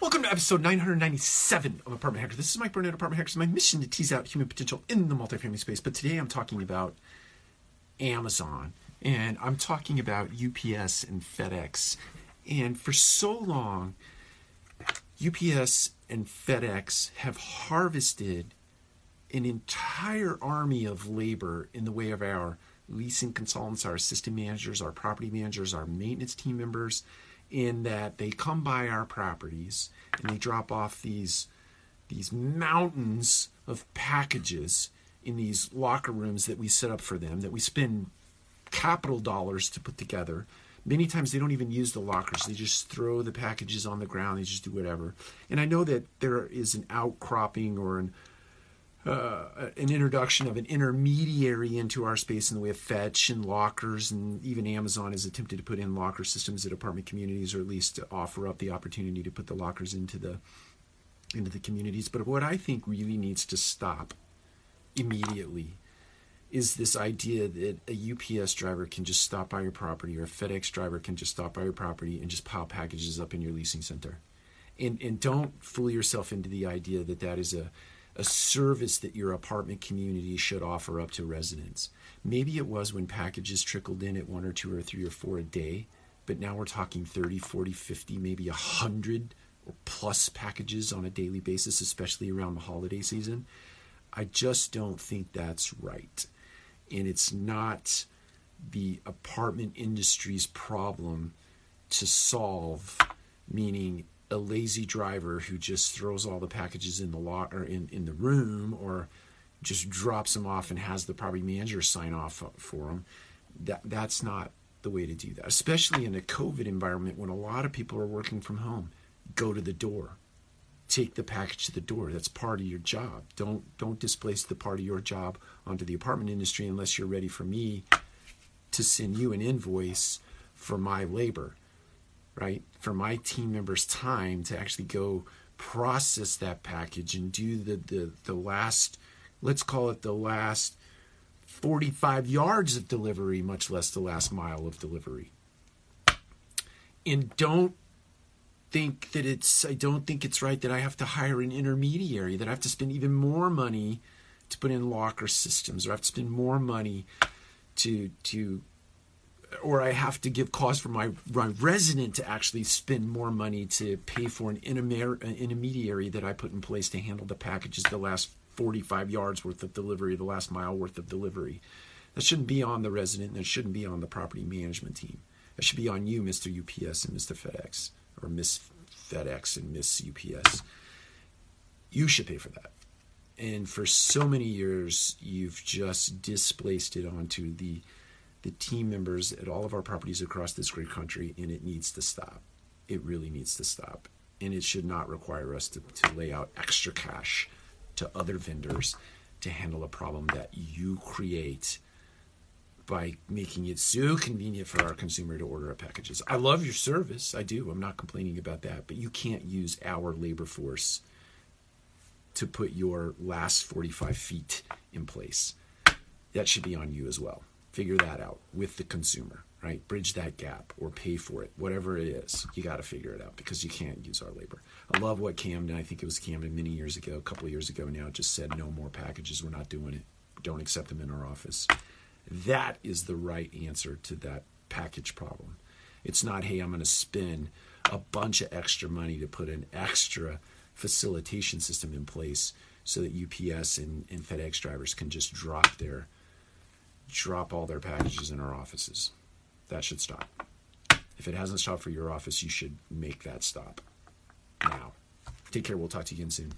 Welcome to episode 997 of Apartment Hacker. This is Mike Burnett, Apartment Hacker. It's my mission to tease out human potential in the multifamily space. But today I'm talking about Amazon, and I'm talking about UPS and FedEx. And for so long, UPS and FedEx have harvested an entire army of labor in the way of our leasing consultants, our assistant managers, our property managers, our maintenance team members, in that they come by our properties and they drop off these mountains of packages in these locker rooms that we set up for them, that we spend capital dollars to put together. Many times they don't even use the lockers. They just throw the packages on the ground. They just do whatever. And I know that there is an outcropping or an introduction of an intermediary into our space in the way of Fetch and lockers, and even Amazon has attempted to put in locker systems at apartment communities, or at least to offer up the opportunity to put the lockers into the communities. But what I think really needs to stop immediately is this idea that a UPS driver can just stop by your property, or a FedEx driver can just stop by your property and just pile packages up in your leasing center. And don't fool yourself into the idea that that is a service that your apartment community should offer up to residents. Maybe it was when packages trickled in at one or two or three or four a day, but now we're talking 30, 40, 50, maybe 100 or plus packages on a daily basis, especially around the holiday season. I just don't think that's right. And it's not the apartment industry's problem to solve, meaning a lazy driver who just throws all the packages in the lot or in the room, or just drops them off and has the property manager sign off for them. That's not the way to do that, especially in a COVID environment when a lot of people are working from home. Go to the door, take the package to the door. That's part of your job. Don't displace the part of your job onto the apartment industry unless you're ready for me to send you an invoice for my labor, right? For my team members' time to actually go process that package and do the last, let's call it the last 45 yards of delivery, much less the last mile of delivery. And I don't think it's right that I have to hire an intermediary, that I have to spend even more money to put in locker systems, or I have to spend more money or I have to give cause for my resident to actually spend more money to pay for an intermediary that I put in place to handle the packages, the last 45 yards worth of delivery, the last mile worth of delivery. That shouldn't be on the resident, and that shouldn't be on the property management team. That should be on you, Mr. UPS and Mr. FedEx, or Miss FedEx and Miss UPS. You should pay for that. And for so many years, you've just displaced it onto the team members at all of our properties across this great country, and it needs to stop. It really needs to stop. And it should not require us to lay out extra cash to other vendors to handle a problem that you create by making it so convenient for our consumer to order our packages. I love your service. I do. I'm not complaining about that. But you can't use our labor force to put your last 45 feet in place. That should be on you as well. Figure that out with the consumer, right? Bridge that gap or pay for it. Whatever it is, you got to figure it out, because you can't use our labor. I love what Camden, I think it was Camden many years ago, a couple of years ago now, just said, no more packages. We're not doing it. Don't accept them in our office. That is the right answer to that package problem. It's not, hey, I'm going to spend a bunch of extra money to put an extra facilitation system in place so that UPS and FedEx drivers can just drop all their packages in our offices. That should stop. If it hasn't stopped for your office, you should make that stop now. Take care. We'll talk to you again soon.